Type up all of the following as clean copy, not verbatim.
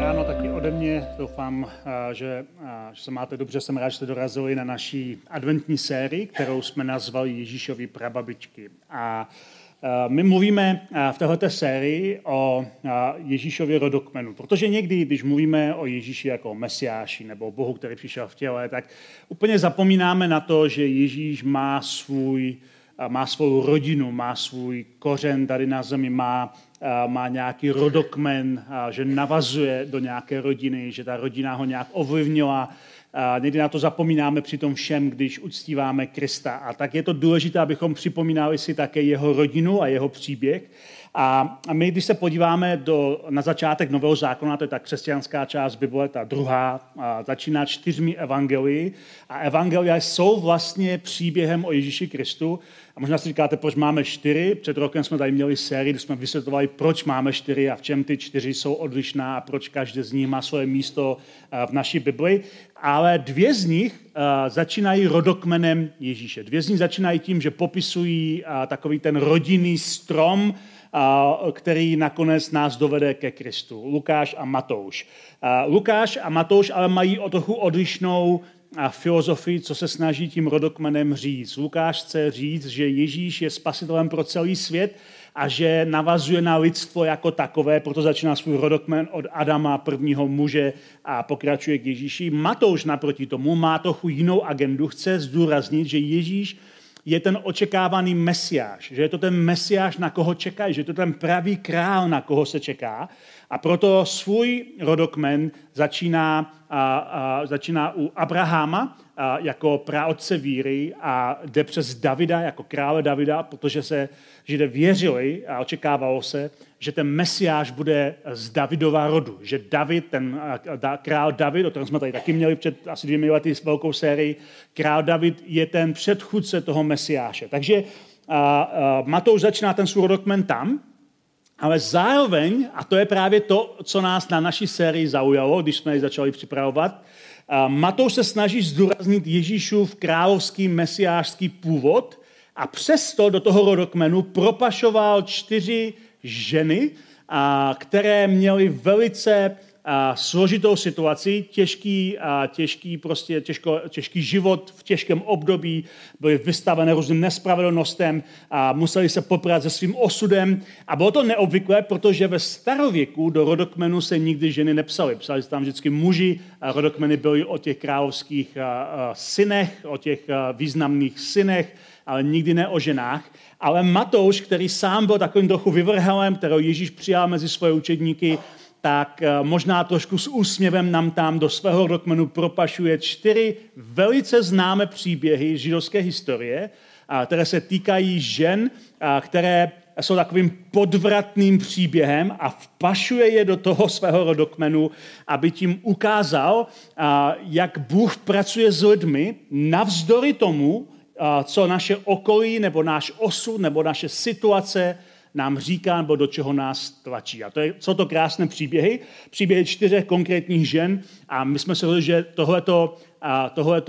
Ráno taky ode mě. Doufám, že se máte dobře. Jsem rád, že jste dorazili na naší adventní sérii, kterou jsme nazvali Ježíšovy prababičky. A my mluvíme v této sérii o Ježíšově rodokmenu, protože někdy, když mluvíme o Ježíši jako o mesiáši nebo o Bohu, který přišel v těle, tak úplně zapomínáme na to, že Ježíš má svou rodinu, má svůj kořen tady na zemi, má nějaký rodokmen, že navazuje do nějaké rodiny, že ta rodina ho nějak ovlivnila. Někdy na to zapomínáme při tom všem, když uctíváme Krista. A tak je to důležité, abychom připomínali si také jeho rodinu a jeho příběh. A my, když se podíváme na začátek Nového zákona, to je ta křesťanská část Bible, ta druhá, začíná 4 evangelii. A evangelia jsou vlastně příběhem o Ježíši Kristu. A možná si říkáte, proč máme 4? Před rokem jsme tady měli sérii, kde jsme vysvětlovali, proč máme 4 a v čem ty 4 jsou odlišná a proč každé z nich má svoje místo v naší Bibli. Ale 2 z nich začínají rodokmenem Ježíše. 2 z nich začínají tím, že popisují takový ten rodinný strom, který nakonec nás dovede ke Kristu. Lukáš a Matouš. Lukáš a Matouš ale mají o trochu odlišnou filozofii, co se snaží tím rodokmenem říct. Lukáš chce říct, že Ježíš je spasitelem pro celý svět a že navazuje na lidstvo jako takové, proto začíná svůj rodokmen od Adama, prvního muže, a pokračuje k Ježíši. Matouš naproti tomu má trochu jinou agendu, chce zdůraznit, že Ježíš je ten očekávaný mesiáš, že je to ten mesiáš, na koho čekají, že je to ten pravý král, na koho se čeká. A proto svůj rodokmen začíná u Abrahama jako praotce víry a jde přes Davida jako krále Davida, protože se Židé věřili a očekávalo se, že ten mesiáš bude z Davidova rodu. Že David, ten král David, o kterém jsme tady taky měli před asi 2 lety velkou sérii, král David je ten předchůdce toho mesiáše. Takže Matouš začíná ten svůj rodokmen tam, ale zároveň, a to je právě to, co nás na naší sérii zaujalo, když jsme ji začali připravovat, Matouš se snaží zdůraznit Ježíšův královský mesiářský původ a přesto do toho rodokmenu propašoval 4 ženy, které měly velice složitou situaci, těžký život v těžkém období, byly vystavené různým nespravedlnostem a museli se poprat se svým osudem. A bylo to neobvyklé, protože ve starověku do rodokmenu se nikdy ženy nepsaly. Psali se tam vždycky muži, a rodokmeny byly o těch královských synech, o těch významných synech, ale nikdy ne o ženách. Ale Matouš, který sám byl takovým trochu vyvrhelem, kterého Ježíš přijal mezi svoje učedníky, tak možná trošku s úsměvem nám tam do svého rodokmenu propašuje 4 velice známé příběhy židovské historie, které se týkají žen, které jsou takovým podvratným příběhem a vpašuje je do toho svého rodokmenu, aby tím ukázal, jak Bůh pracuje s lidmi navzdory tomu, co naše okolí nebo náš osud nebo naše situace nám říká, nebo do čeho nás tlačí. A jsou to krásné příběhy 4 konkrétních žen a my jsme se rozhodli, že tenhle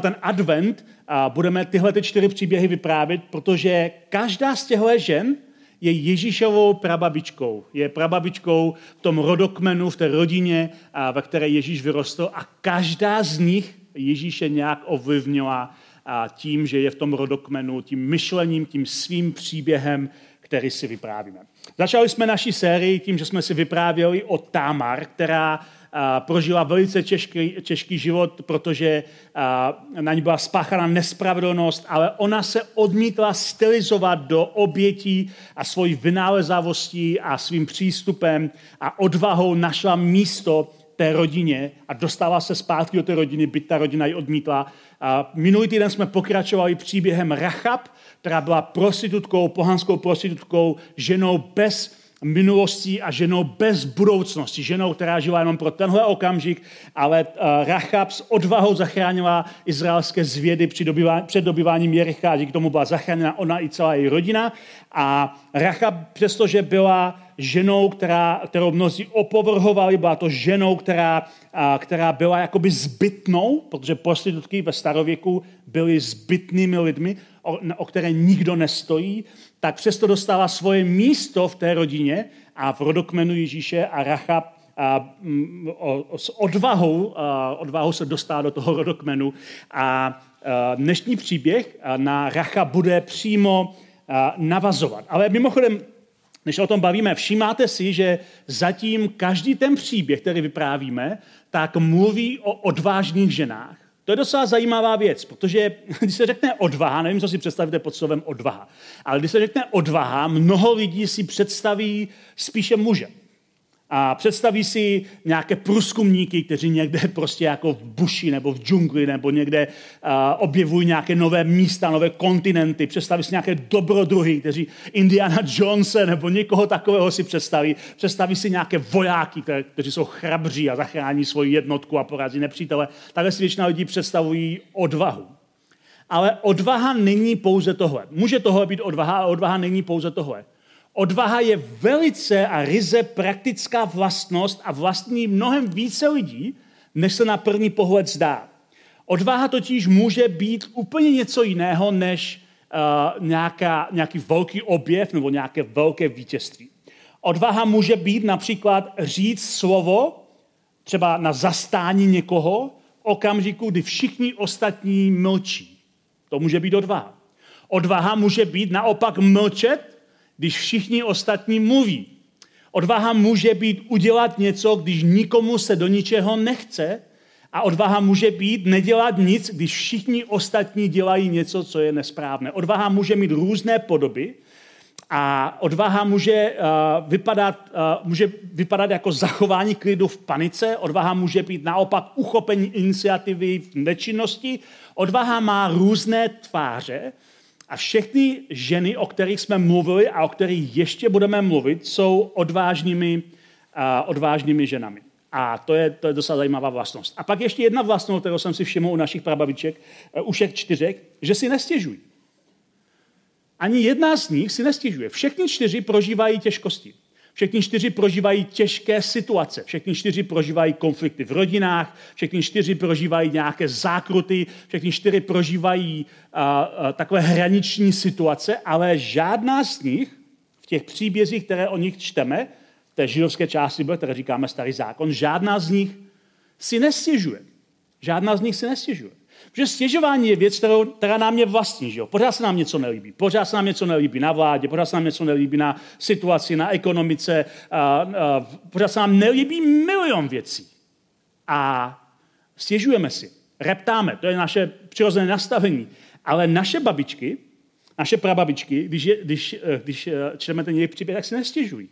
ten advent budeme tyhle 4 příběhy vyprávět, protože každá z těchto žen je Ježíšovou prababičkou. Je prababičkou v tom rodokmenu, v té rodině, ve které Ježíš vyrostl a každá z nich Ježíše nějak ovlivnila tím, že je v tom rodokmenu, tím myšlením, tím svým příběhem, který si vyprávíme. Začali jsme naši sérii tím, že jsme si vyprávěli o Tamar, která prožila velice těžký život, protože na ní byla spáchána nespravedlnost, ale ona se odmítla stylizovat do obětí a svojí vynálezavostí a svým přístupem a odvahou našla místo té rodině a dostala se zpátky do té rodiny, byť ta rodina ji odmítla. Minulý týden jsme pokračovali příběhem Rachab, která byla prostitutkou, pohanskou prostitutkou, ženou bez minulostí a ženou bez budoucnosti. Ženou, která žila jenom pro tenhle okamžik, ale Rachab s odvahou zachránila izraelské zvědy před dobyváním Jericha. Díky tomu byla zachráněna ona i celá její rodina. A Rachab, přestože byla ženou, kterou mnozí opovrhovali, byla to ženou, která byla jakoby zbytnou, protože prostitutky ve starověku byly zbytnými lidmi, o které nikdo nestojí, tak přesto dostala svoje místo v té rodině a v rodokmenu Ježíše a Rachab s odvahou se dostala do toho rodokmenu. A dnešní příběh na Rachab bude přímo navazovat. Ale mimochodem, než o tom bavíme, všímáte si, že zatím každý ten příběh, který vyprávíme, tak mluví o odvážných ženách. To je docela zajímavá věc, protože když se řekne odvaha, nevím, co si představíte pod slovem odvaha, ale když se řekne odvaha, mnoho lidí si představí spíše muže. A představí si nějaké průzkumníky, kteří někde prostě jako v buši nebo v džungli nebo někde objevují nějaké nové místa, nové kontinenty. Představí si nějaké dobrodruhy, kteří Indiana Jonese nebo někoho takového si představí. Představí si nějaké vojáky, kteří jsou chrabří a zachrání svoji jednotku a porazí nepřítele. Takhle si většina lidí představují odvahu. Ale odvaha není pouze tohle. Může tohle být odvaha, ale odvaha není pouze tohle. Odvaha je velice a ryze praktická vlastnost a vlastní mnohem více lidí, než se na první pohled zdá. Odvaha totiž může být úplně něco jiného, než nějaký velký objev nebo nějaké velké vítězství. Odvaha může být například říct slovo, třeba na zastání někoho, v okamžiku, kdy všichni ostatní mlčí. To může být odvaha. Odvaha může být naopak mlčet, když všichni ostatní mluví. Odvaha může být udělat něco, když nikomu se do ničeho nechce, a odvaha může být nedělat nic, když všichni ostatní dělají něco, co je nesprávné. Odvaha může mít různé podoby a odvaha může vypadat jako zachování klidu v panice, odvaha může být naopak uchopení iniciativy v nečinnosti, odvaha má různé tváře. A všechny ženy, o kterých jsme mluvili a o kterých ještě budeme mluvit, jsou odvážnými ženami. A to je docela zajímavá vlastnost. A pak ještě jedna vlastnost, kterou jsem si všiml u našich prababiček, u všech čtyřek, že si nestěžují. Ani jedna z nich si nestěžuje. Všechny čtyři prožívají těžkosti. Všechny čtyři prožívají těžké situace. Všechny čtyři prožívají konflikty v rodinách, všechny čtyři prožívají nějaké zákruty, všechny čtyři prožívají takové hraniční situace, ale žádná z nich v těch příbězích, které o nich čteme, v té židovské části, které říkáme Starý zákon, žádná z nich si nestěžuje. Žádná z nich si nestěžuje. Protože stěžování je věc, která nám je vlastní. Že jo? Pořád se nám něco nelíbí. Pořád se nám něco nelíbí na vládě, pořád se nám něco nelíbí na situaci, na ekonomice, pořád se nám nelíbí milion věcí. A stěžujeme si, reptáme, to je naše přirozené nastavení. Ale naše babičky, naše prababičky, když čteme ten jejich příběh, tak si nestěžují.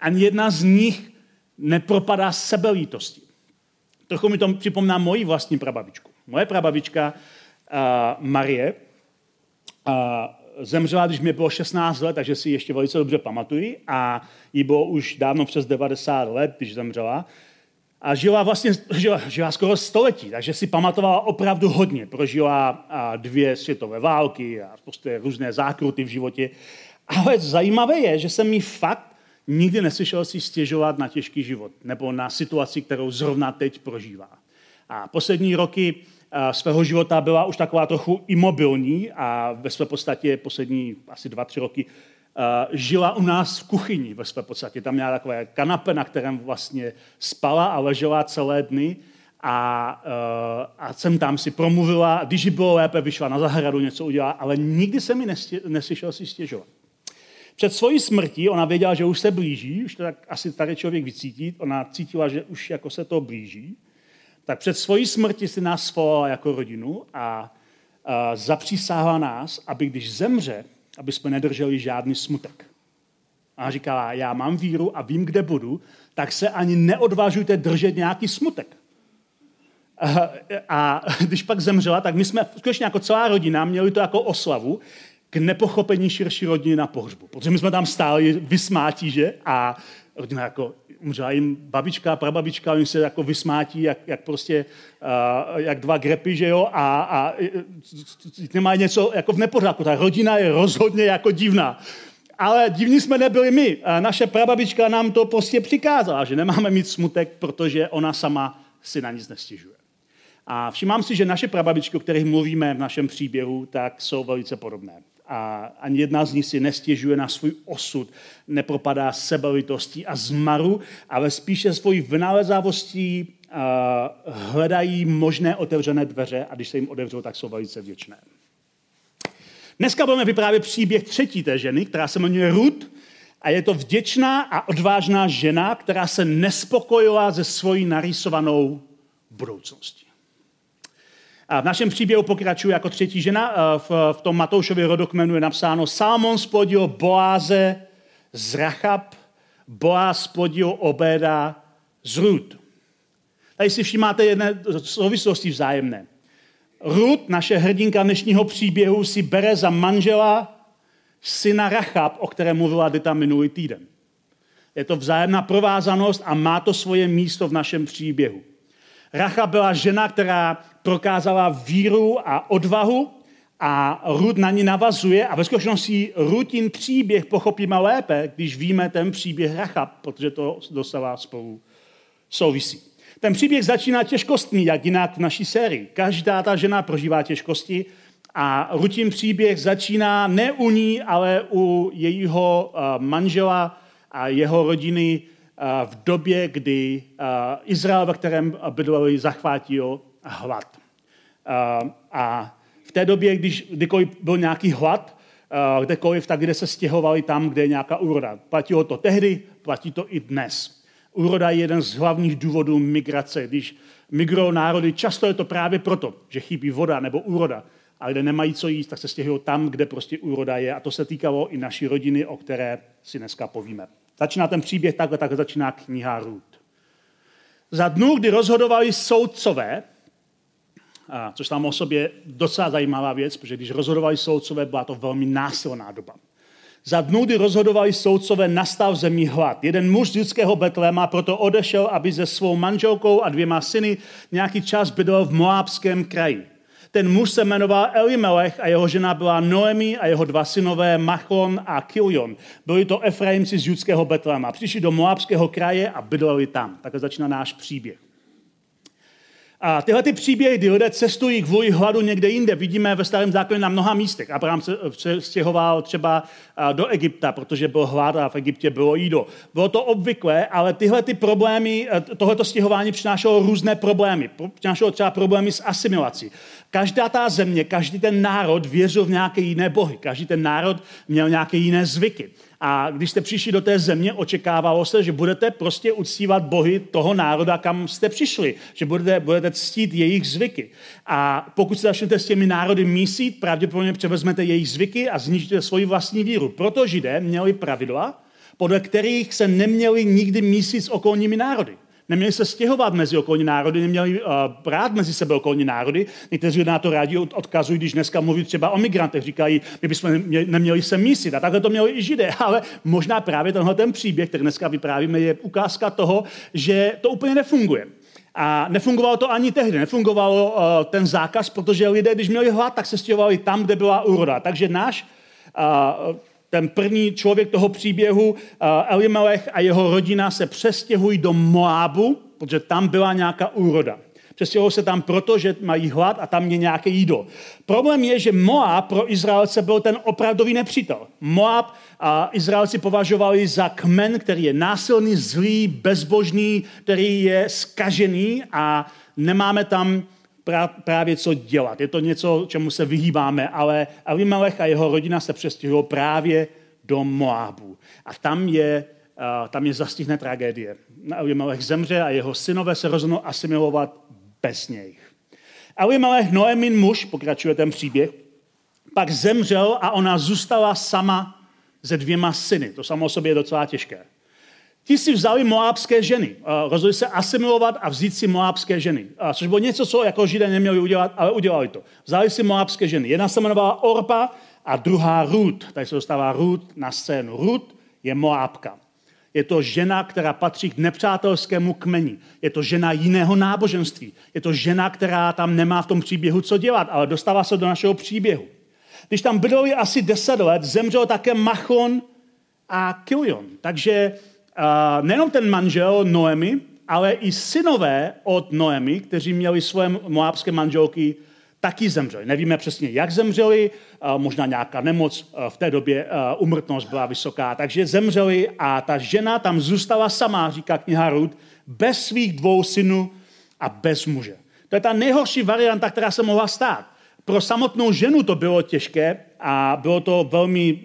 Ani jedna z nich nepropadá sebelítosti. Trochu mi to připomíná moji vlastní prababičku. Moje prababička Marie zemřela, když mě bylo 16 let, takže si ji ještě velice dobře pamatuji, a jí bylo už dávno přes 90 let, když zemřela. A žila skoro století, takže si pamatovala opravdu hodně. Prožila 2 světové války a prostě různé zákruty v životě. Ale zajímavé je, že jsem jí fakt nikdy neslyšel si stěžovat na těžký život nebo na situaci, kterou zrovna teď prožívá. A poslední roky svého života byla už taková trochu imobilní a ve své podstatě poslední asi 2-3 roky žila u nás v kuchyni ve své podstatě. Tam měla takové kanape, na kterém vlastně spala a ležela celé dny a sem tam si promluvila. Když jí bylo lépe, vyšla na zahradu, něco udělala, ale nikdy se mi neslyšel si stěžovat. Před svojí smrtí ona věděla, že už se blíží, už to tak asi tady člověk vycítí, ona cítila, že už jako se to blíží, tak před svojí smrtí si nás svolala jako rodinu a zapřísáhla nás, aby když zemře, aby jsme nedrželi žádný smutek. Ona říkala, já mám víru a vím, kde budu, tak se ani neodvážujte držet nějaký smutek. A když pak zemřela, tak my jsme skutečně jako celá rodina měli to jako oslavu, k nepochopení širší rodiny na pohřbu. Protože my jsme tam stáli vysmátí, že? A rodina jako umřela jim babička, prababička, oni se jako vysmátí, jak dva grepy, že jo? A nemá něco jako v nepořádku. Ta rodina je rozhodně jako divná. Ale divní jsme nebyli my. Naše prababička nám to prostě přikázala, že nemáme mít smutek, protože ona sama si na nic nestěžuje. A všimám si, že naše prababičky, o kterých mluvíme v našem příběhu, tak jsou velice podobné. A ani jedna z nich si nestěžuje na svůj osud, nepropadá sebelitostí a zmaru, ale spíše svojí vynalezavostí hledají možné otevřené dveře a když se jim otevřou, tak jsou velice vděčné. Dneska budeme vyprávět příběh třetí té ženy, která se jmenuje Ruth a je to vděčná a odvážná žena, která se nespokojila se svojí narýsovanou budoucností. A v našem příběhu pokračuje jako třetí žena. V tom Matoušově rodokmenu je napsáno Salmon splodil Boáze z Rachab, Boáz splodil Obeda z Ruth. Tady si všímáte jedné souvislosti vzájemné. Ruth, naše hrdinka dnešního příběhu, si bere za manžela syna Rachab, o kterém mluvila Dita minulý týden. Je to vzájemná provázanost a má to svoje místo v našem příběhu. Rachab byla žena, která prokázala víru a odvahu a Ruth na ní navazuje a ve skutečnosti Ruthin příběh pochopíme lépe, když víme ten příběh Rachab, protože to doslova spolu souvisí. Ten příběh začíná těžkostmi, jak jinak v naší sérii. Každá ta žena prožívá těžkosti a Ruthin příběh začíná ne u ní, ale u jejího manžela a jeho rodiny v době, kdy Izrael, ve kterém bydleli, zachvátil hlad. A v té době, když kdykoliv byl nějaký hlad, kdekoliv, tak kde se stěhovali tam, kde je nějaká úroda. Platilo to tehdy, platí to i dnes. Úroda je jeden z hlavních důvodů migrace. Když migrují národy, často je to právě proto, že chybí voda nebo úroda. A kde nemají co jíst, tak se stěhují tam, kde prostě úroda je. A to se týkalo i naší rodiny, o které si dneska povíme. Začíná ten příběh takhle, tak začíná kniha Ruth. Za dnů, kdy rozhodovali soudcové, což tam o sobě docela zajímavá věc, protože když rozhodovali soudcové, byla to velmi násilná doba. Za dnů, kdy rozhodovali soudcové, nastal v zemi hlad. Jeden muž z judského Betléma proto odešel, aby se svou manželkou a 2 syny nějaký čas bydlel v moábském kraji. Ten muž se jmenoval Elimelech a jeho žena byla Noemi a jeho 2 synové Machlon a Kilion. Byli to Efraimci z judského Betléma. Přišli do moábského kraje a bydleli tam. Takhle začíná náš příběh. A tyhle ty příběhy, kdy lidé cestují kvůli hladu někde jinde, vidíme ve Starém zákoně na mnoha místech. Abraham se stěhoval třeba do Egypta, protože byl hlad a v Egyptě bylo jídlo. Bylo to obvyklé, ale tyhle ty problémy, tohleto stěhování přinášelo různé problémy. Přinášelo třeba problémy s asimilací. Každá ta země, každý ten národ věřil v nějaké jiné bohy. Každý ten národ měl nějaké jiné zvyky. A když jste přišli do té země, očekávalo se, že budete prostě uctívat bohy toho národa, kam jste přišli. Že budete ctít jejich zvyky. A pokud se začnete s těmi národy mísit, pravděpodobně převezmete jejich zvyky a zničíte svoji vlastní víru. Proto Židé měli pravidla, podle kterých se neměli nikdy mísit s okolními národy. Neměli se stěhovat mezi okolní národy, neměli brát mezi sebe okolní národy. Někteří lidé na to rádi odkazují, když dneska mluví třeba o migrantech, říkají, my bychom neměli se mísit. A takhle to měli i Židé, ale možná právě tenhle ten příběh, který dneska vyprávíme, je ukázka toho, že to úplně nefunguje. A nefungovalo to ani tehdy, nefungovalo ten zákaz, protože lidé, když měli hlad, tak se stěhovali tam, kde byla úroda. Takže náš ten první člověk toho příběhu, Elimelech a jeho rodina se přestěhují do Moabu, protože tam byla nějaká úroda. Přestěhují se tam proto, že mají hlad a tam je nějaké jídlo. Problém je, že Moab pro Izraelce byl ten opravdový nepřítel. Moab a Izraelci považovali za kmen, který je násilný, zlý, bezbožný, který je zkažený a nemáme tam právě co dělat. Je to něco, čemu se vyhýbáme, ale Elimelech a jeho rodina se přestěhují právě do Moabu. A tam je zastihne tragédie. Elimelech zemře a jeho synové se rozhodnou asimilovat bez něj. Elimelech, Noemin muž, pokračuje ten příběh, pak zemřel a ona zůstala sama se 2 syny. To samo o sobě je docela těžké. Ti si vzali moábské ženy. Rozhodli se asimilovat a vzít si moábské ženy. Což bylo něco, co jako Židé neměli udělat, ale udělali to. Vzali si moábské ženy. Jedna se jmenovala Orpa a druhá Ruth. Tady se dostává Ruth na scénu. Ruth je Moabka. Je to žena, která patří k nepřátelskému kmeni. Je to žena jiného náboženství. Je to žena, která tam nemá v tom příběhu co dělat, ale dostává se do našeho příběhu. Když tam bylo je asi 10 let, zemřel také Machlon a Kilion. Takže nejenom ten manžel Noemi, ale i synové od Noemi, kteří měli svoje moabské manželky, taky zemřeli. Nevíme přesně, jak zemřeli, možná nějaká nemoc, v té době umrtnost byla vysoká, takže zemřeli a ta žena tam zůstala sama, říká kniha Rud, bez svých 2 synů a bez muže. To je ta nejhorší varianta, která se mohla stát. Pro samotnou ženu to bylo těžké a bylo to velmi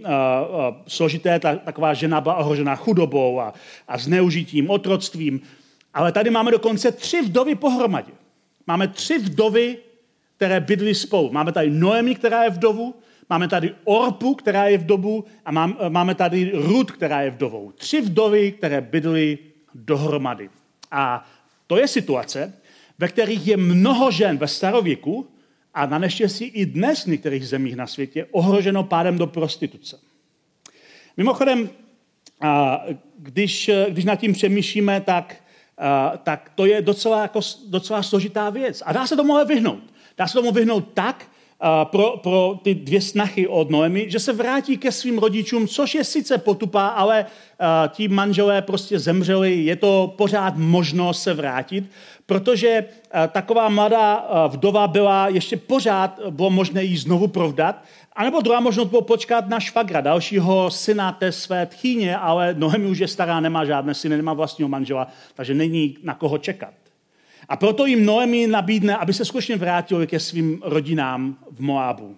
složité, taková žena byla ohrožena chudobou a zneužitím, otroctvím, ale tady máme dokonce 3 vdovy pohromadě. Máme 3 vdovy, které bydlí spolu. Máme tady Noemi, která je vdovu, máme tady Orpu, která je vdovu a máme tady Rud, která je vdovou. 3 vdovy, které bydlí dohromady. A to je situace, ve kterých je mnoho žen ve starověku a na neštěstí i dnes v některých zemích na světě ohroženo pádem do prostituce. Mimochodem, když nad tím přemýšlíme, tak to je docela složitá věc. A dá se tomu ale vyhnout. Dá se tomu vyhnout tak pro ty 2 snachy od Noemi, že se vrátí ke svým rodičům, což je sice potupa, ale ti manželé prostě zemřeli. Je to pořád možnost se vrátit, protože taková mladá vdova byla, ještě pořád bylo možné ji znovu provdat. A nebo druhá možnost bylo počkat na švagra, dalšího syna té své tchýně, ale Noemi už je stará, nemá žádné syny, nemá vlastního manžela, takže není na koho čekat. A proto jim Noemi nabídne, aby se skutečně vrátili ke svým rodinám v Moabu.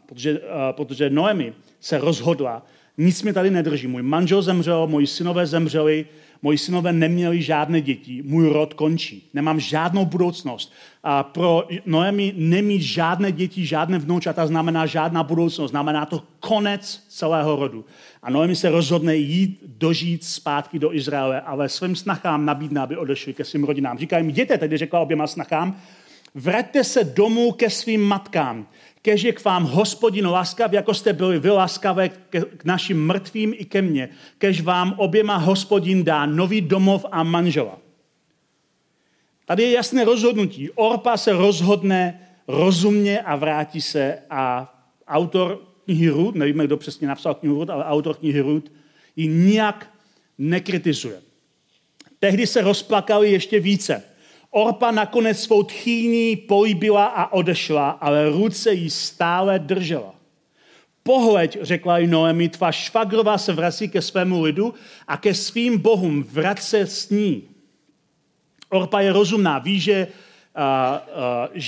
Protože Noemi se rozhodla, nic mi tady nedrží. Můj manžel zemřel, moji synové zemřeli, moji synové neměli žádné děti, můj rod končí. Nemám žádnou budoucnost. A pro Noemi nemít žádné děti, žádné vnoučata znamená žádná budoucnost. Znamená to konec celého rodu. A Noemi se rozhodne jít dožít zpátky do Izraele, ale svým snachám nabídne, aby odešli ke svým rodinám. Říká jim, jděte, tedy řekla oběma snachám, vraťte se domů ke svým matkám. Kež je k vám Hospodin laskav, jako jste byli vy laskavé k našim mrtvým i ke mně. Kež vám oběma Hospodin dá nový domov a manžela. Tady je jasné rozhodnutí. Orpa se rozhodne rozumně a vrátí se. A autor knihy Rud, nevíme, kdo přesně napsal knihu Rud, ale autor knihy Rud ji nijak nekritizuje. Tehdy se rozplakali ještě více. Orpa nakonec svou tchýní políbila a odešla, ale Rud se jí stále držela. Pohleď, řekla jí Noemi, tvá švagrova se vrací ke svému lidu a ke svým bohům, vrať se s ní. Orpa je rozumná, ví, že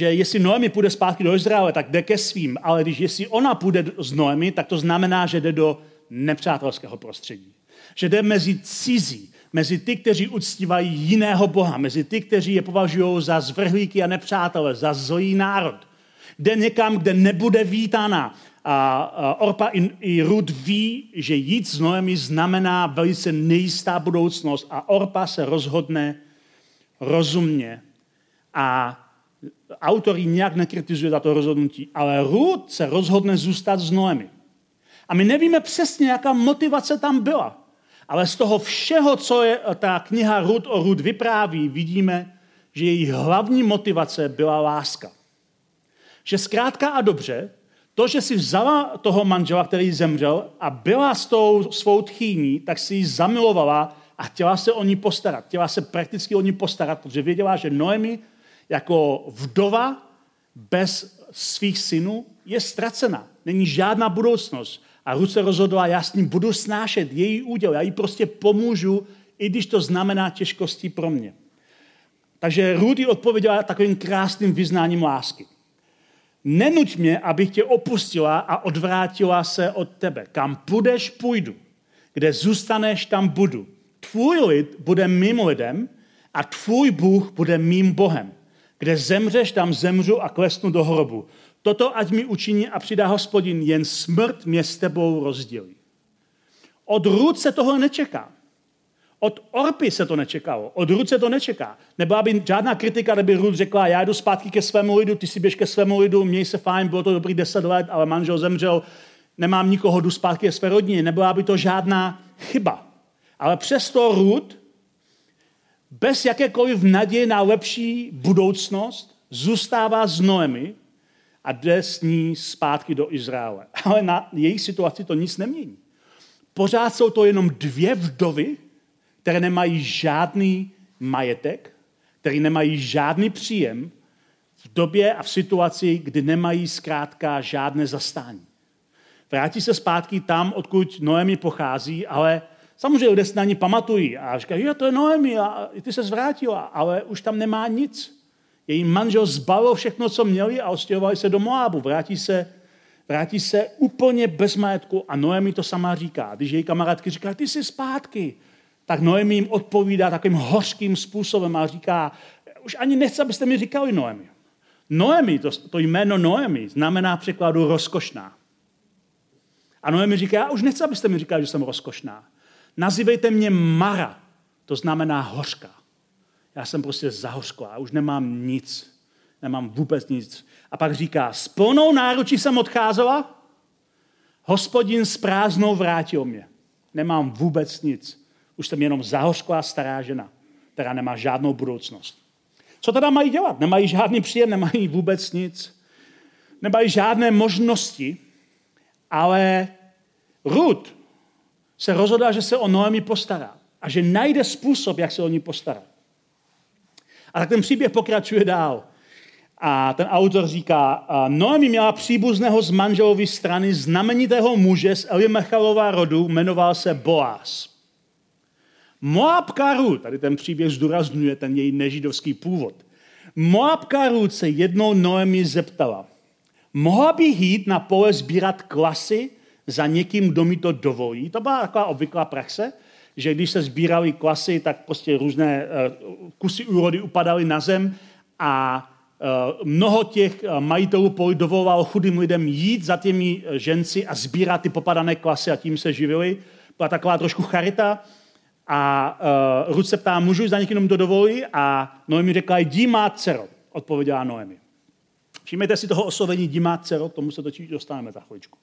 jestli Noemi půjde zpátky do Izraele, tak jde ke svým, ale když jestli ona půjde s Noemi, tak to znamená, že jde do nepřátelského prostředí. Že jde mezi cizí, mezi ty, kteří uctívají jiného boha, mezi ty, kteří je považují za zvrhlíky a nepřátele, za zlý národ. Jde někam, kde nebude vítána. A Orpa i Rud ví, že jít s Noemi znamená velice nejistá budoucnost a Orpa se rozhodne rozumně. A autor ji nějak nekritizuje za to rozhodnutí, ale Rud se rozhodne zůstat s Noemi. A my nevíme přesně, jaká motivace tam byla. Ale z toho všeho, co je ta kniha Rud o Rud vypráví, vidíme, že její hlavní motivace byla láska. Že zkrátka a dobře, to, že si vzala toho manžela, který zemřel a byla s tou svou tchýní, tak si ji zamilovala a chtěla se o ní postarat. Chtěla se prakticky o ní postarat, protože věděla, že Noemi jako vdova bez svých synů je ztracena. Není žádná budoucnost. A Rud se rozhodla, já s ní budu snášet její úděl, já jí prostě pomůžu, i když to znamená těžkosti pro mě. Takže Rud jí odpověděla takovým krásným vyznáním lásky. Nenuť mě, abych tě opustila a odvrátila se od tebe. Kam půjdeš, půjdu. Kde zůstaneš, tam budu. Tvůj lid bude mým lidem a tvůj Bůh bude mým Bohem. Kde zemřeš, tam zemřu a klesnu do hrobu. Toto ať mi učiní a přidá Hospodin, jen smrt mě s tebou rozdělí. Od Rud se toho nečeká. Od Orpy se to nečekalo. Od Rud se to nečeká. Nebyla by žádná kritika, kdyby Rud řekla, já jdu zpátky ke svému lidu, ty si běž ke svému lidu, měj se fajn, bylo to dobrý 10 let, ale manžel zemřel, nemám nikoho, jdu zpátky ke své rodině, nebyla by to žádná chyba. Ale přesto Ruth, bez jakékoliv naděje na lepší budoucnost, zůstává s Noemi a jde s ní zpátky do Izraele. Ale na jejich situaci to nic nemění. Pořád jsou to jenom dvě vdovy, které nemají žádný majetek, které nemají žádný příjem v době a v situaci, kdy nemají zkrátka žádné zastání. Vrátí se zpátky tam, odkud Noemi pochází, ale samozřejmě lidé se na ní pamatují a říkají, jo, to je Noemi a ty se zvrátila, ale už tam nemá nic. Její manžel zbalil všechno, co měli a odstěhovali se do Moabu. Vrátí se úplně bez majetku a Noemi to sama říká. Když její kamarádky říká, ty jsi zpátky, tak Noemi jim odpovídá takovým hořkým způsobem a říká, už ani nechci, abyste mi říkali Noemi. Noemi, to jméno Noemi znamená překladu rozkošná. A Noemi říká, já už nechci, abyste mi říkali, že jsem rozkošná. Nazývejte mě Mara, to znamená hořka. Já jsem prostě zahořklá, už nemám nic, nemám vůbec nic. A pak říká, s plnou náručí jsem odcházela, Hospodin s prázdnou vrátil mě. Nemám vůbec nic, už jsem jenom zahořklá stará žena, která nemá žádnou budoucnost. Co teda mají dělat? Nemají žádný příjem, nemají vůbec nic, nemají žádné možnosti, ale Ruth se rozhodla, že se o Noemi postará a že najde způsob, jak se o ní postará. A tak ten příběh pokračuje dál. A ten autor říká, Noemi měla příbuzného z manželovy strany znamenitého muže z Elimelechová rodu, jmenoval se Boaz. Moabka Ruth, tady ten příběh zdůrazňuje ten její nežidovský původ. Moabka Ruth se jednou Noemi zeptala, mohla bych jít na pole sbírat klasy za někým, kdo mi to dovolí? To byla taková obvyklá praxe, že když se sbíraly klasy, tak prostě různé kusy úrody upadaly na zem a mnoho těch majitelů poli dovolovalo chudým lidem jít za těmi ženci a sbírat ty popadané klasy a tím se živili. Byla taková trošku charita. A Ruth se ptá, můžu jít za někým, kdo dovolí? A Noemi řekla, jdi má dcero, odpověděla Noemi. Všimněte si toho oslovení dí má dcero, k tomu se točí dostaneme za chviličku.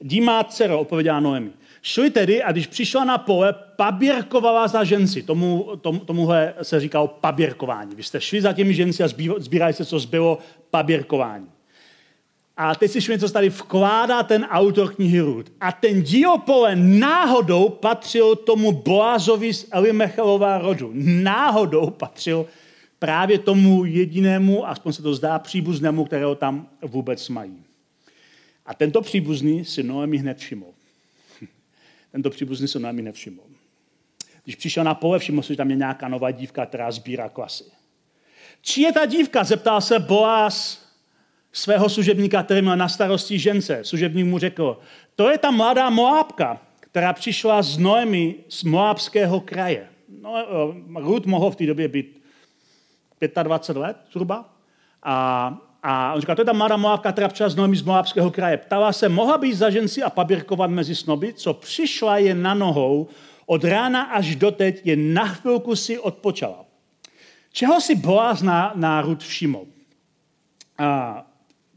Dí má dcero, odpověděla Noemi. Šli tedy a když přišla na pole, paběrkovala za ženci. Tomuhle se říkalo paběrkování. Vy jste šli za těmi ženci a sbírali se, co zbylo, paběrkování. A teď si všimněte, co tady vkládá ten autor knihy Ruth. A ten díl pole náhodou patřil tomu Boazovi z Elimechelová rodu. Náhodou patřil právě tomu jedinému, aspoň se to zdá, příbuznému, kterého tam vůbec mají. A tento příbuzný si Noemi hned všiml. Když přišel na pole, všiml si, že tam je nějaká nová dívka, která sbírá klasy. Čí je ta dívka? Zeptal se Boaz svého služebníka, který měl na starosti žence. Služebník mu řekl, to je ta mladá Moabka, která přišla z Noemi z moabského kraje. No, Ruth mohl v té době být 25 let zhruba. A on říkal, to je ta mladá Moabka, která přišla z Noemi z moabského kraje. Ptala se, mohla být za ženci a pabírkovat mezi snoby, co přišla je na nohou, od rána až doteď je na chvilku si odpočala. Čeho si Boaz na Ruth všiml?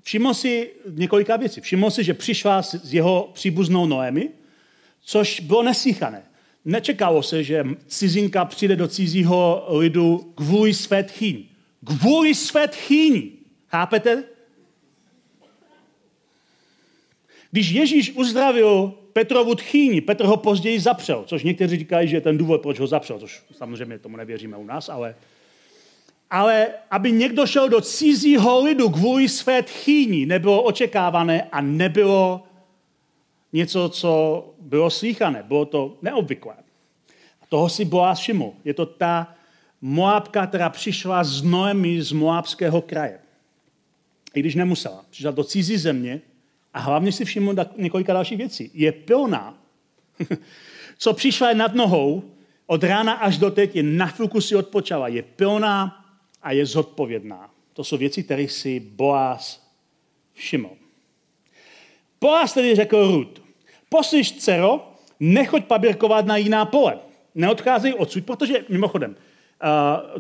Všiml si několika věcí. Všiml si, že přišla s jeho příbuznou Noemi, což bylo neslýchané. Nečekalo se, že cizinka přijde do cizího lidu kvůli své tchýni. Kvůli své tchýni. Chápete? Když Ježíš uzdravil Petrovu tchýni, Petr ho později zapřel, což někteří říkají, že je ten důvod, proč ho zapřel, což samozřejmě tomu nevěříme u nás, ale aby někdo šel do cizího lidu kvůli své tchýni, nebylo očekávané a nebylo něco, co bylo slýchané, bylo to neobvyklé. A toho si Boaz všiml. Je to ta Moabka, která přišla z Noemi z moabského kraje. I když nemusela. Přišla do cizí země a hlavně si všiml několika dalších věcí. Je pilná, co přišla je nad nohou, od rána až do teď je na chvilku si odpočala. Je pilná a je zodpovědná. To jsou věci, které si Boaz všiml. Boaz tedy řekl Ruth, poslyš, dcero, nechoď pabírkovat na jiná pole. Neodcházej odsud, protože, mimochodem,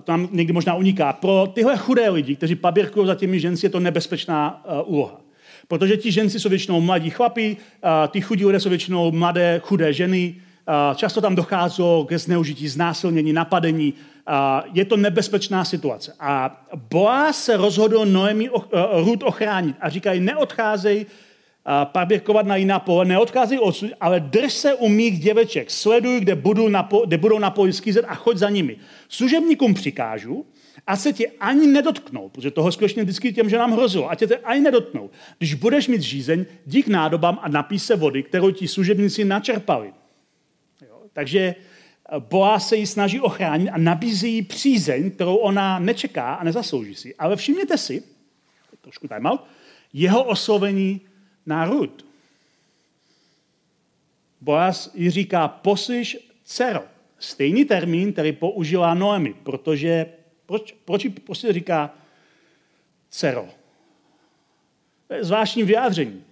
tam někdy možná uniká, pro tyhle chudé lidi, kteří pabírkují za těmi ženci, je to nebezpečná úloha. Protože ti ženci jsou většinou mladí chlapi, ty chudí lidé jsou většinou mladé, chudé ženy. Často tam docházelo ke zneužití, znásilnění, napadení. Je to nebezpečná situace. A Boaz se rozhodl Noemi Ruth ochránit a říkají, neodcházej parběkovat na jiná pole, neodcházej odsud, ale drž se u mých děveček, sleduj, kde budou na poli skýzet a choď za nimi. Služebníkům přikážu, a se tě ani nedotknou, protože toho skutečně vždycky těm, že nám hrozilo, a tě ani nedotknou. Když budeš mít žízeň, dík nádobám a napij se vody, kterou ti služebníci načerpali. Jo? Takže Boaz se jí snaží ochránit a nabízí jí přízeň, kterou ona nečeká a nezaslouží si. Ale všimněte si, trošku time out, jeho oslovení na Ruth. Boaz jí říká, poslyš, dcero. Stejný termín, který použila Noemi, protože proč prostě říká dcero? To je zvláštní vyjádření.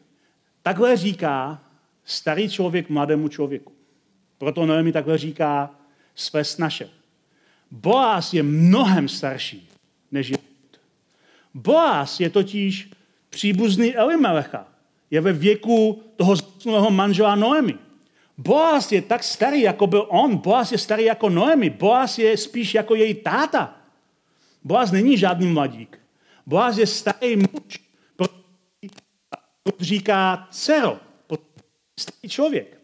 Takhle říká starý člověk mladému člověku. Proto Noemi takhle říká své snaše. Boaz je mnohem starší než Ruth. Boaz je totiž příbuzný Elimelecha. Je ve věku toho zesnulého manžela Noemi. Boaz je tak starý, jako byl on. Boaz je starý jako Noemi. Boaz je spíš jako její táta. Boaz není žádný mladík. Boaz je starý muž, protože říká dcero, starý člověk.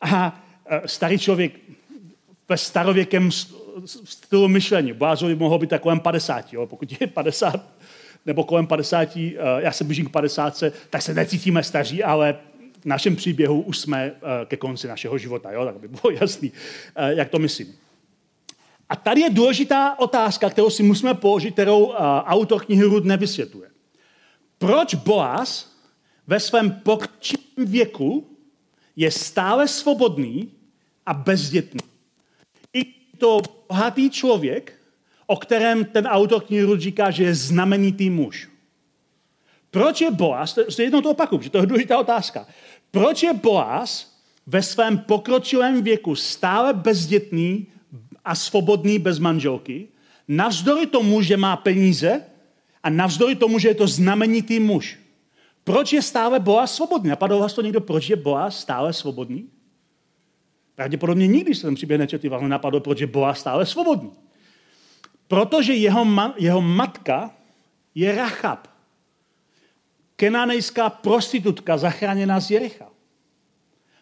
A starý člověk ve starověkém stylu myšlení. Boazovi mohlo být tak kolem 50, jo? Pokud je 50 nebo kolem 50, já se blížím k 50, tak se necítíme staří, ale v našem příběhu už jsme ke konci našeho života, jo? Tak by bylo jasný, jak to myslím. A tady je důležitá otázka, kterou si musíme položit, kterou autor knihy Ruth nevysvětluje. Proč Boaz ve svém pokročilém věku je stále svobodný a bezdětný? I to bohatý člověk, o kterém ten autor knihy Ruth říká, že je znamenitý muž. Proč je Boaz, to jednou to opakuju, že to je důležitá otázka, proč je Boaz ve svém pokročilém věku stále bezdětný a svobodný bez manželky, navzdory tomu, že má peníze a navzdory tomu, že je to znamenitý muž. Proč je stále Boaz svobodný? Napadlo vás to někdo, proč je Boaz stále svobodný? Pravděpodobně nikdy se ten příběh nečetl, vám napadlo, proč je Boaz stále svobodný. Protože jeho matka je Rachab, kenanejská prostitutka zachráněná z Jericha.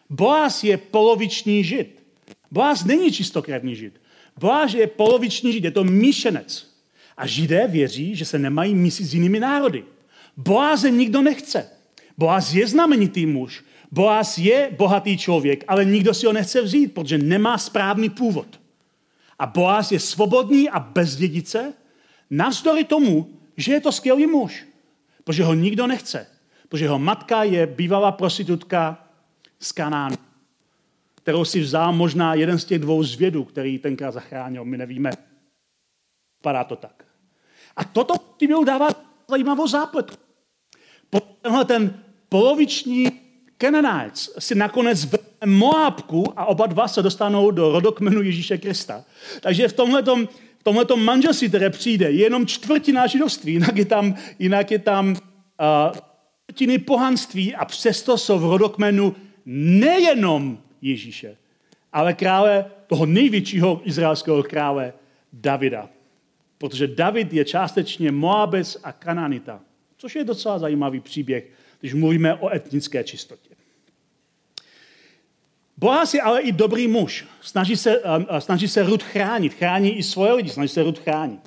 Boaz je poloviční žid. Boaz není čistokrevný žid. Boaz je poloviční žid, je to míšenec. A židé věří, že se nemají mísit s jinými národy. Boaze nikdo nechce. Boaz je znamenitý muž. Boaz je bohatý člověk, ale nikdo si ho nechce vzít, protože nemá správný původ. A Boaz je svobodný a bez dědice, navzdory tomu, že je to skvělý muž. Protože ho nikdo nechce. Protože jeho matka je bývalá prostitutka z Kanánu, kterou si vzal možná jeden z těch dvou zvědů, který tenkrát zachránil, my nevíme. Padá to tak. A toto tím jim dává zajímavou zápletku. Tenhle ten poloviční Kenanec si nakonec vezme Moabku a oba dva se dostanou do rodokmenu Ježíše Krista. Takže v tomhletom manželství, které přijde, je jenom čtvrtina židovství, jinak je tam čtvrtiny pohanství a přesto jsou v rodokmenu nejenom Ježíše, ale krále, toho největšího izraelského krále Davida. Protože David je částečně Moabec a Kananita, což je docela zajímavý příběh, když mluvíme o etnické čistotě. Boaz je ale i dobrý muž. Snaží se Ruth chránit. Chrání i svoje lidi, snaží se Ruth chránit.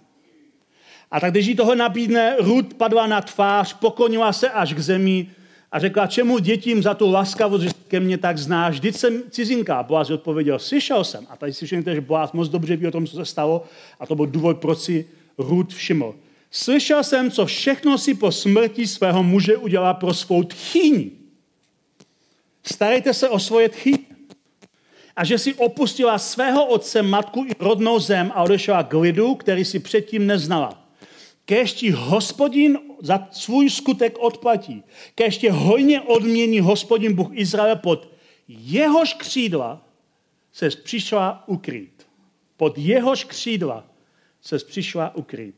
A tak, když jí toho nabídne, Ruth padla na tvář, poklonila se až k zemi a řekla, čemu dětím za tu laskavost, že ke mně tak znáš, vždyť jsem cizinka. Boaz odpověděl, slyšel jsem. A tady si všimněte, že Boaz moc dobře ví o tom, co se stalo a to byl důvod, proč si Ruth všiml. Slyšel jsem, co všechno si po smrti svého muže udělá pro svou tchýni. Starejte se o svoje tchýni. A že si opustila svého otce, matku i rodnou zem a odešla k lidu, který si předtím neznala. Kéž ti Hospodin za svůj skutek odplatí. Kéž tě hojně odmění Hospodin Bůh Izraele, pod jehož křídla ses přišla ukrýt. Pod jehož křídla ses přišla ukrýt.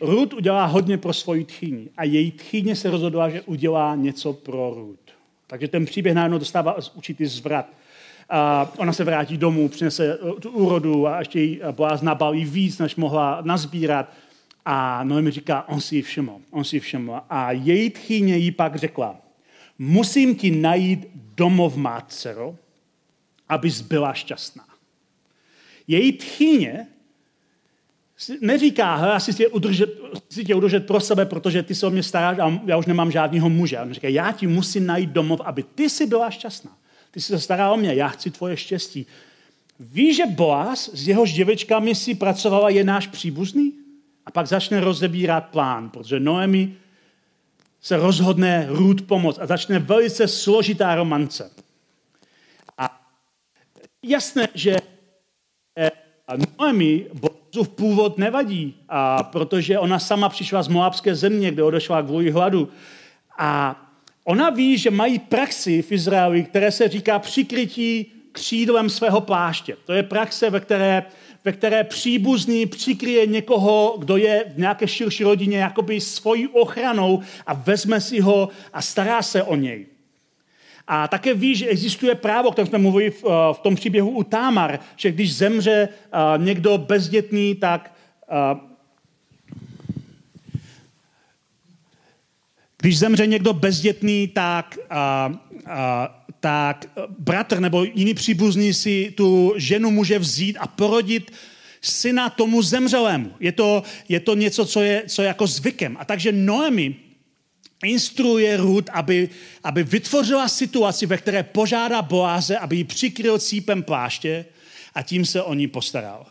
Ruth udělá hodně pro svoji tchýni a její tchýně se rozhodla, že udělá něco pro Ruth. Takže ten příběh najednou dostává určitý zvrat. A ona se vrátí domů, přinese tu úrodu a ještě jí Boaz nabalí víc, než mohla nazbírat. A Noemi říká, on si ji všiml. A její tchýně jí pak řekla, musím ti najít domov, má dcero, abys byla šťastná. Její tchýně neříká, já si tě udržet pro sebe, protože ty se o mě staráš a já už nemám žádného muže. On říká, já ti musím najít domov, aby ty si byla šťastná. Ty jsi se stará o mě, já chci tvoje štěstí. Víš, že Boaz s jehož děvečkami si pracovala, je náš příbuzný? A pak začne rozebírat plán, protože Noemi se rozhodne Ruth pomoct a začne velice složitá romance. A jasné, že Noemi Boazův původ nevadí, a protože ona sama přišla z moabské země, kde odešla kvůli hladu. A ona ví, že mají praxi v Izraeli, které se říká přikrytí křídlem svého pláště. To je praxe, ve které příbuzný přikryje někoho, kdo je v nějaké širší rodině jakoby svojí ochranou a vezme si ho a stará se o něj. A také ví, že existuje právo, které jsme mluvili v tom příběhu u Tamar, že když zemře někdo bezdětný, tak... Když zemře někdo bezdětný, tak bratr nebo jiný příbuzný si tu ženu může vzít a porodit syna tomu zemřelému. Je to něco, co je jako zvykem. A takže Noemi instruuje Ruth, aby vytvořila situaci, ve které požádá Boáze, aby ji přikryl cípem pláště a tím se o ní postaral.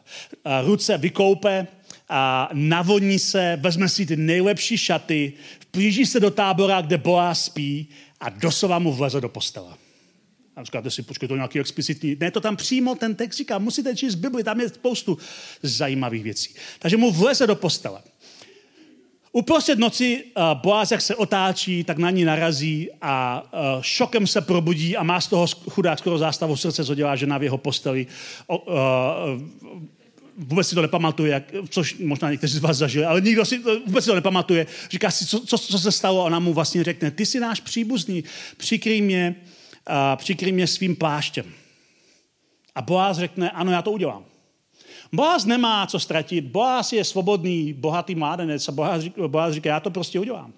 Ruth se vykoupe, a navoní se, vezme si ty nejlepší šaty, vplíží se do tábora, kde Boaz spí a doslova mu vleze do postela. A říkáte si, počkej, to je nějaký explicitní. Ne, to tam přímo ten text říká, musíte číst Bibli, tam je spoustu zajímavých věcí. Takže mu vleze do postele. Uprostřed noci Boaz, jak se otáčí, tak na ní narazí a šokem se probudí a má z toho chudák skoro zástavu srdce, co dělá žena v jeho posteli. Vůbec si to nepamatuje, což možná někteří z vás zažili, ale nikdo si to nepamatuje. Říká si, co se stalo, a ona mu vlastně řekne, ty jsi náš příbuzný, přikryj mě svým pláštěm. A Boaz řekne, ano, já to udělám. Boaz nemá co ztratit, Boaz je svobodný, bohatý mládenec a Boaz říká, já to prostě udělám.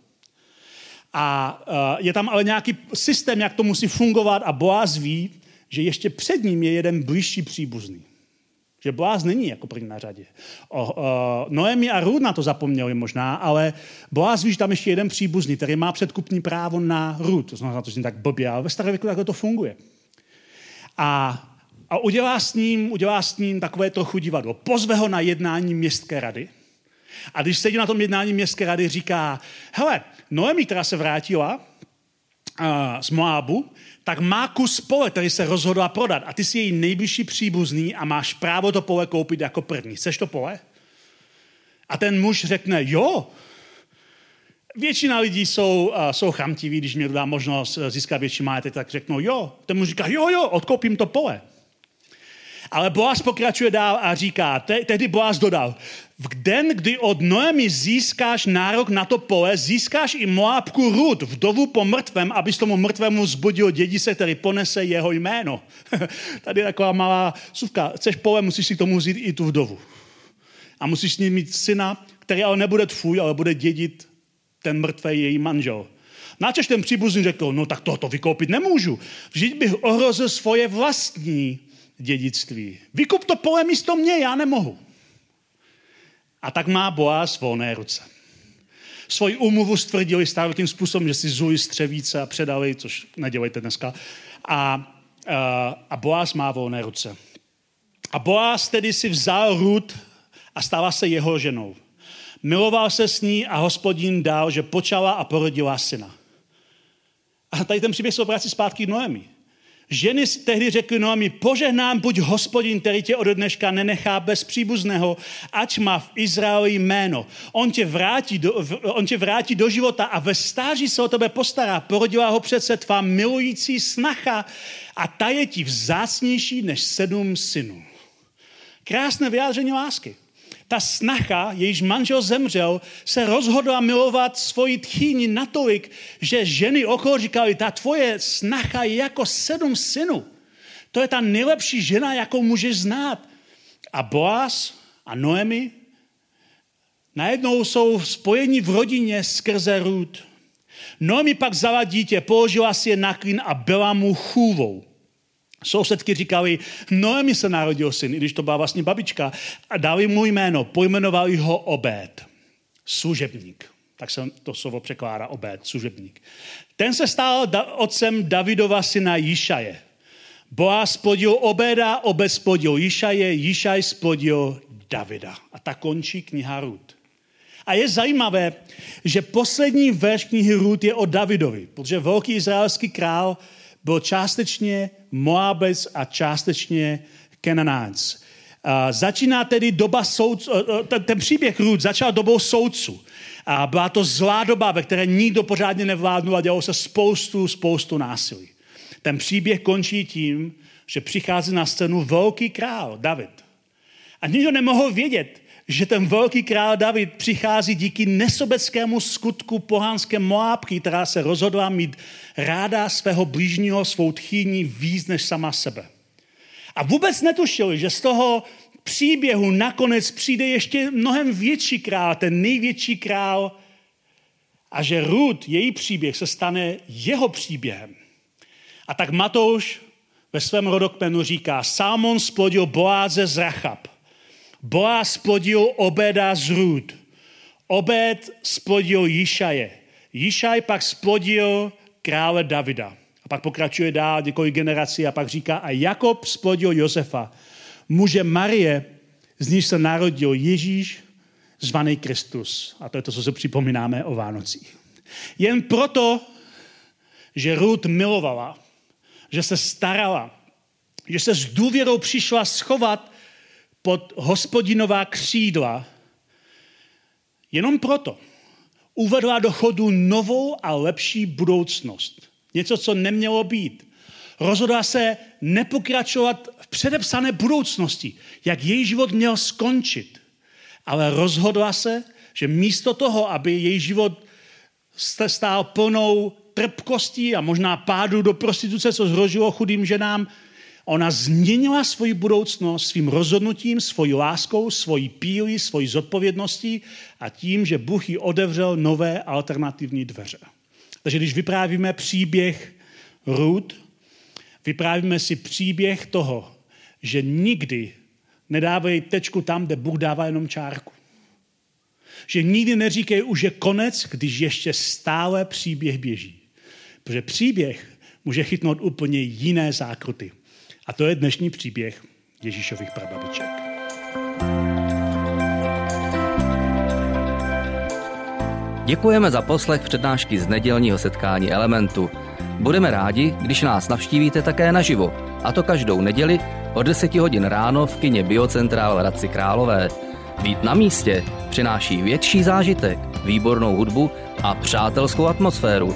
A je tam ale nějaký systém, jak to musí fungovat a Boaz ví, že ještě před ním je jeden blížší příbuzný. Že Boaz není jako první na řadě. Noemi a Ruth na to zapomněli možná, ale Boaz ví, že tam ještě jeden příbuzný, který má předkupní právo na Ruth. To znamená, že tak blbě, ale ve starověku takhle to funguje. A udělá s ním takové trochu divadlo. Pozve ho na jednání městské rady. A když sedí na tom jednání městské rady, říká, hele, Noemi, která se vrátila z Moabu, tak má kus pole, který se rozhodla prodat. A ty jsi její nejbližší příbuzný a máš právo to pole koupit jako první. Chceš to pole? A ten muž řekne, jo. Většina lidí jsou chamtiví, když mě dá možnost získat větší majetek, tak řeknou jo. Ten muž říká, jo, odkoupím to pole. Ale Boaz pokračuje dál a říká, tehdy Boaz dodal, v den, kdy od Noemi získáš nárok na to pole, získáš i Moabku Ruth, vdovu po mrtvém, abys tomu mrtvému vzbudil dědice, který ponese jeho jméno. Tady je taková malá suvka. Chceš pole, musíš si k tomu vzít i tu vdovu. A musíš s ní mít syna, který ale nebude tvůj, ale bude dědit ten mrtvej její manžel. Načež ten příbuzný řekl, no tak tohoto vykoupit nemůžu. Vždyť bych ohrozil svoje vlastní dědictví. Vykup to pole místo mě, já nemohu. A tak má Boaz volné ruce. Svoji úmluvu stvrdili starověkým způsobem, že si zuli střevíce a předali, což nedělejte dneska. A Boaz má volné ruce. A Boaz tedy si vzal Ruth a stala se jeho ženou. Miloval se s ní a Hospodin dal, že počala a porodila syna. A tady ten příběh se obrací zpátky k Noemi. Ženy tehdy řekly Noemi, požehnám buď Hospodin, který tě ode dneška nenechá bez příbuzného, ať má v Izraeli jméno. On tě vrátí do života a ve stáří se o tebe postará. Porodila ho přece tvá milující snacha a ta je ti vzácnější než 7 synů. Krásné vyjádření lásky. Ta snacha, jejíž manžel zemřel, se rozhodla milovat svoji tchýni natolik, že ženy okolo říkali, ta tvoje snacha je jako 7 synů. To je ta nejlepší žena, jakou můžeš znát. A Boaz a Noemi najednou jsou spojeni v rodině skrze Ruth. Noemi pak vzala dítě, položila si je na klín a byla mu chůvou. Sousedky říkali, Noemi se narodil syn, i když to byla vlastně babička, a dali mu jméno, pojmenovali ho Obed, služebník. Tak se to slovo překládá, Obed, služebník. Ten se stal otcem Davidova syna Jišaje. Boaz splodil Obeda, Obed splodil Jišaje, Jišaj splodil Davida. A ta končí kniha Ruth. A je zajímavé, že poslední verš knihy Ruth je o Davidovi, protože velký izraelský král byl částečně Moabec a částečně Kenanánec. Začíná tedy doba soudců, ten příběh Ruth začal dobou soudců. A byla to zlá doba, ve které nikdo pořádně nevládnul a dělalo se spoustu násilí. Ten příběh končí tím, že přichází na scénu velký král David. A nikdo nemohl vědět, že ten velký král David přichází díky nesobeckému skutku pohanské Moábky, která se rozhodla mít ráda svého blížního, svou tchýni víc než sama sebe. A vůbec netušili, že z toho příběhu nakonec přijde ještě mnohem větší král, ten největší král, a že Ruth, její příběh, se stane jeho příběhem. A tak Matouš ve svém rodokmenu říká, Salmon splodil Boáze z Rachab. Boaz splodil Obeda z Ruth. Obed splodil Jišaje. Jišaj pak splodil krále Davida. A pak pokračuje dál několik generací a pak říká, a Jakob splodil Josefa, muže Marie, z níž se narodil Ježíš, zvaný Kristus. A to je to, co se připomínáme o Vánocích. Jen proto, že Ruth milovala, že se starala, že se s důvěrou přišla schovat pod hospodinová křídla, jenom proto uvedla do chodu novou a lepší budoucnost. Něco, co nemělo být. Rozhodla se nepokračovat v předepsané budoucnosti, jak její život měl skončit. Ale rozhodla se, že místo toho, aby její život stál plnou trpkostí a možná pádu do prostituce, co zhrožilo chudým ženám, ona změnila svoji budoucnost svým rozhodnutím, svojí láskou, svojí pílí, svojí zodpovědností a tím, že Bůh jí otevřel nové alternativní dveře. Takže když vyprávíme příběh Ruth, vyprávíme si příběh toho, že nikdy nedávej tečku tam, kde Bůh dává jenom čárku. Že nikdy neříkej už je konec, když ještě stále příběh běží. Protože příběh může chytnout úplně jiné zákruty. A to je dnešní příběh Ježíšových prababiček. Děkujeme za poslech přednášky z nedělního setkání Elementu. Budeme rádi, když nás navštívíte také naživo, a to každou neděli od 10 hodin ráno v kině Biocentrál Hradci Králové. Být na místě přináší větší zážitek, výbornou hudbu a přátelskou atmosféru.